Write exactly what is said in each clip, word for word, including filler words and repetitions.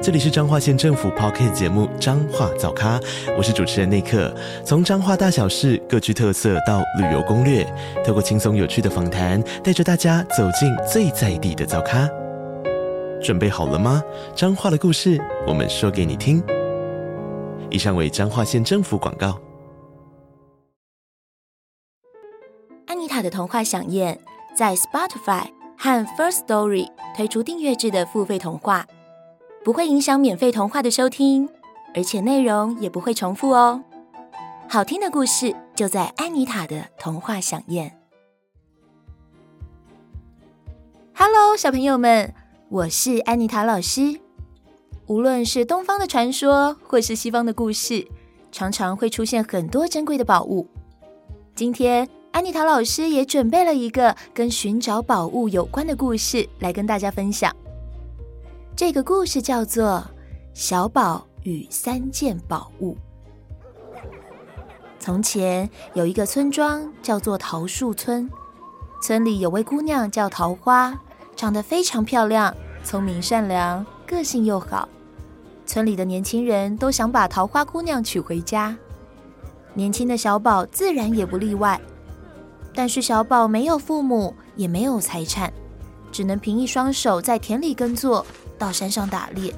这里是彰化县政府 Podcast 节目《彰化早咖》，我是主持人内克。从彰化大小事各具特色到旅游攻略，透过轻松有趣的访谈，带着大家走进最在地的早咖。准备好了吗？彰化的故事，我们说给你听。以上为彰化县政府广告。安妮塔的童话飨宴在 Spotify 和 Firstory 推出订阅制的付费童话。不会影响免费童话的收听，而且内容也不会重复哦。好听的故事就在安妮塔的童话飨宴。Hello， 小朋友们，我是安妮塔老师。无论是东方的传说，或是西方的故事，常常会出现很多珍贵的宝物。今天，安妮塔老师也准备了一个跟寻找宝物有关的故事来跟大家分享。这个故事叫做《小宝与三件宝物》。从前有一个村庄叫做桃树村，村里有位姑娘叫桃花，长得非常漂亮，聪明善良，个性又好。村里的年轻人都想把桃花姑娘娶回家，年轻的小宝自然也不例外。但是小宝没有父母，也没有财产，只能凭一双手在田里耕作，到山上打猎。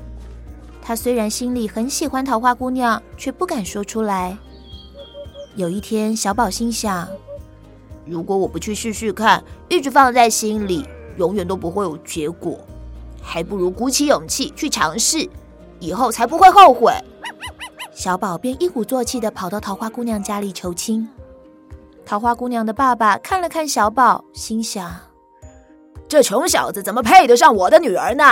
他虽然心里很喜欢桃花姑娘，却不敢说出来。有一天，小宝心想，如果我不去试试看，一直放在心里，永远都不会有结果，还不如鼓起勇气去尝试，以后才不会后悔。小宝便一鼓作气地跑到桃花姑娘家里求亲。桃花姑娘的爸爸看了看小宝，心想，这穷小子怎么配得上我的女儿呢？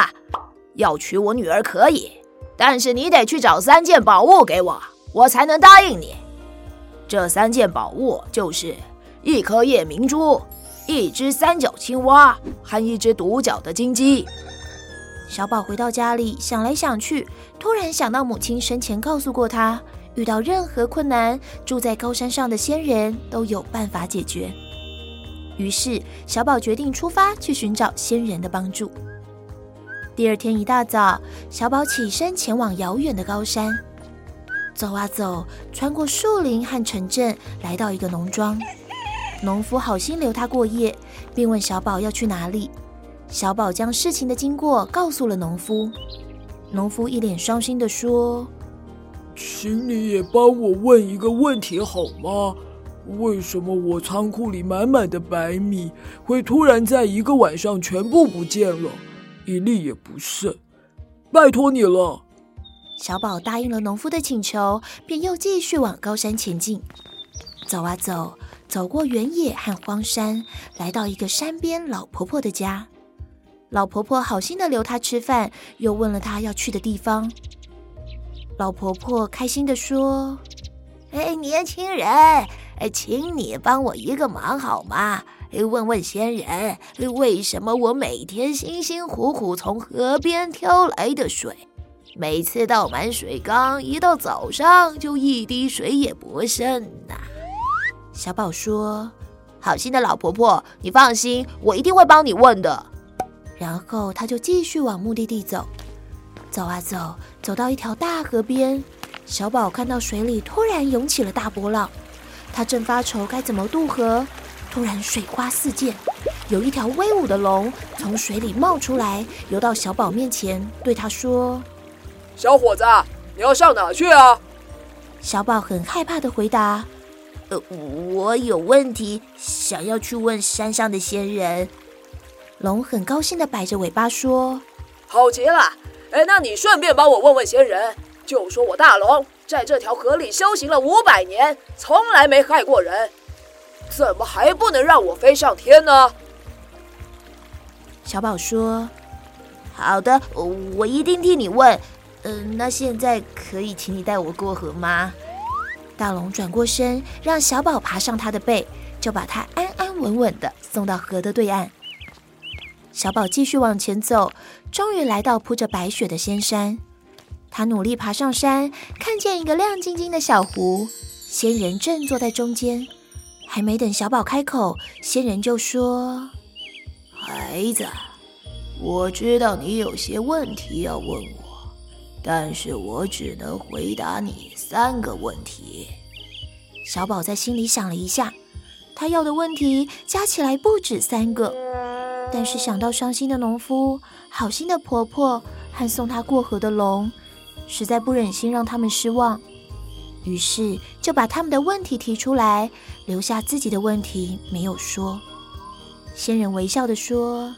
要娶我女儿可以，但是你得去找三件宝物给我，我才能答应你。这三件宝物就是一颗夜明珠，一只三角青蛙和一只独角的金鸡。小宝回到家里，想来想去，突然想到母亲生前告诉过他，遇到任何困难，住在高山上的仙人都有办法解决。于是小宝决定出发去寻找仙人的帮助。第二天一大早，小宝起身前往遥远的高山，走啊走，穿过树林和城镇，来到一个农庄。农夫好心留他过夜，并问小宝要去哪里。小宝将事情的经过告诉了农夫。农夫一脸伤心地说，请你也帮我问一个问题好吗？为什么我仓库里满满的白米会突然在一个晚上全部不见了，一粒也不剩，拜托你了。小宝答应了农夫的请求，便又继续往高山前进。走啊走，走过原野和荒山，来到一个山边老婆婆的家。老婆婆好心地留她吃饭，又问了她要去的地方。老婆婆开心地说，哎，年轻人，请你帮我一个忙好吗？问问仙人，为什么我每天辛辛苦苦从河边挑来的水，每次倒满水缸，一到早上就一滴水也不剩呢？小宝说，好心的老婆婆，你放心，我一定会帮你问的。然后他就继续往目的地走。走啊走，走到一条大河边，小宝看到水里突然涌起了大波浪，他正发愁该怎么渡河，突然水花四溅，有一条威武的龙从水里冒出来，游到小宝面前，对他说，小伙子，你要上哪去啊？小宝很害怕地回答，呃，我有问题，想要去问山上的仙人。龙很高兴地摆着尾巴说，好极了，哎，那你顺便帮我问问仙人，就说我大龙在这条河里修行了五百年，从来没害过人，怎么还不能让我飞上天呢？小宝说，好的，我一定替你问。嗯、呃，那现在可以请你带我过河吗？大龙转过身，让小宝爬上他的背，就把他安安安稳稳地送到河的对岸。小宝继续往前走，终于来到铺着白雪的仙山。他努力爬上山，看见一个亮晶晶的小湖，仙人正坐在中间。还没等小宝开口，仙人就说：孩子，我知道你有些问题要问我，但是我只能回答你三个问题。小宝在心里想了一下，他要的问题加起来不止三个，但是想到伤心的农夫、好心的婆婆和送他过河的龙，实在不忍心让他们失望，于是就把他们的问题提出来，留下自己的问题没有说。仙人微笑地说：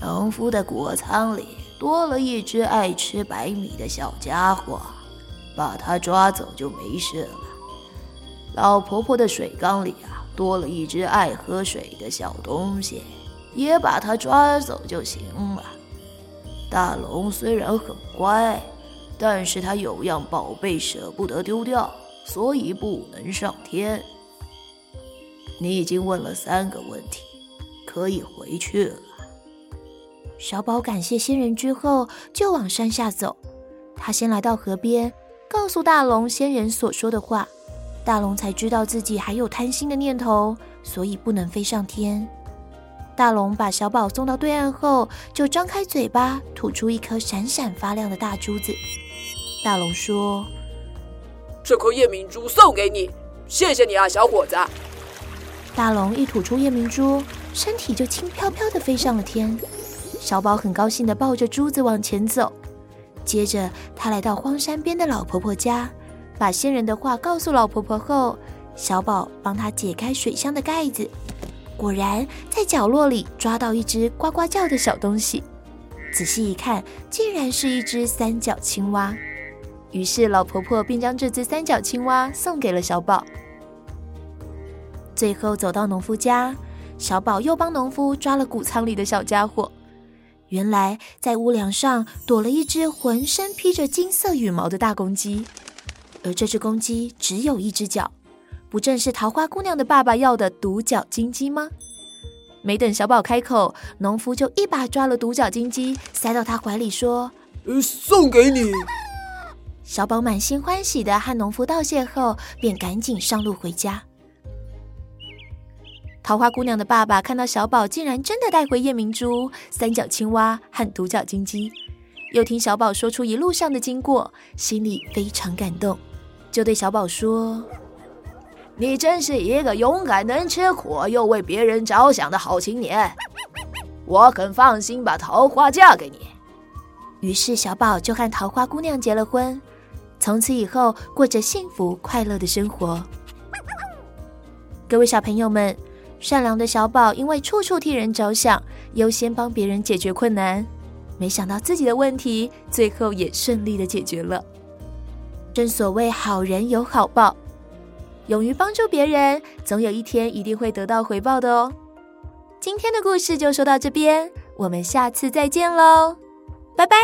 农夫的谷仓里多了一只爱吃白米的小家伙，把它抓走就没事了。老婆婆的水缸里啊，多了一只爱喝水的小东西，也把它抓走就行了。大龙虽然很乖，但是他有样宝贝舍不得丢掉，所以不能上天。你已经问了三个问题，可以回去了。小宝感谢仙人之后，就往山下走。他先来到河边，告诉大龙仙人所说的话。大龙才知道自己还有贪心的念头，所以不能飞上天。大龙把小宝送到对岸后，就张开嘴巴吐出一颗闪闪发亮的大珠子。大龙说：这颗夜明珠送给你，谢谢你啊，小伙子。大龙一吐出夜明珠，身体就轻飘飘地飞上了天。小宝很高兴地抱着珠子往前走，接着他来到荒山边的老婆婆家，把仙人的话告诉老婆婆后，小宝帮她解开水箱的盖子，果然在角落里抓到一只呱呱叫的小东西，仔细一看，竟然是一只三角青蛙。于是老婆婆便将这只三角青蛙送给了小宝。最后走到农夫家，小宝又帮农夫抓了谷仓里的小家伙。原来在屋梁上躲了一只浑身披着金色羽毛的大公鸡，而这只公鸡只有一只脚，不正是桃花姑娘的爸爸要的独角金鸡吗？没等小宝开口，农夫就一把抓了独角金鸡，塞到他怀里说：送给你。小宝满心欢喜的和农夫道谢后，便赶紧上路回家。桃花姑娘的爸爸看到小宝竟然真的带回夜明珠、三角青蛙和独角金鸡，又听小宝说出一路上的经过，心里非常感动，就对小宝说：你真是一个勇敢、能吃苦又为别人着想的好青年，我很放心把桃花嫁给你。于是小宝就和桃花姑娘结了婚，从此以后过着幸福快乐的生活。各位小朋友们，善良的小宝因为处处替人着想，优先帮别人解决困难，没想到自己的问题最后也顺利的解决了。正所谓好人有好报，勇于帮助别人，总有一天一定会得到回报的哦。今天的故事就说到这边，我们下次再见喽，拜拜。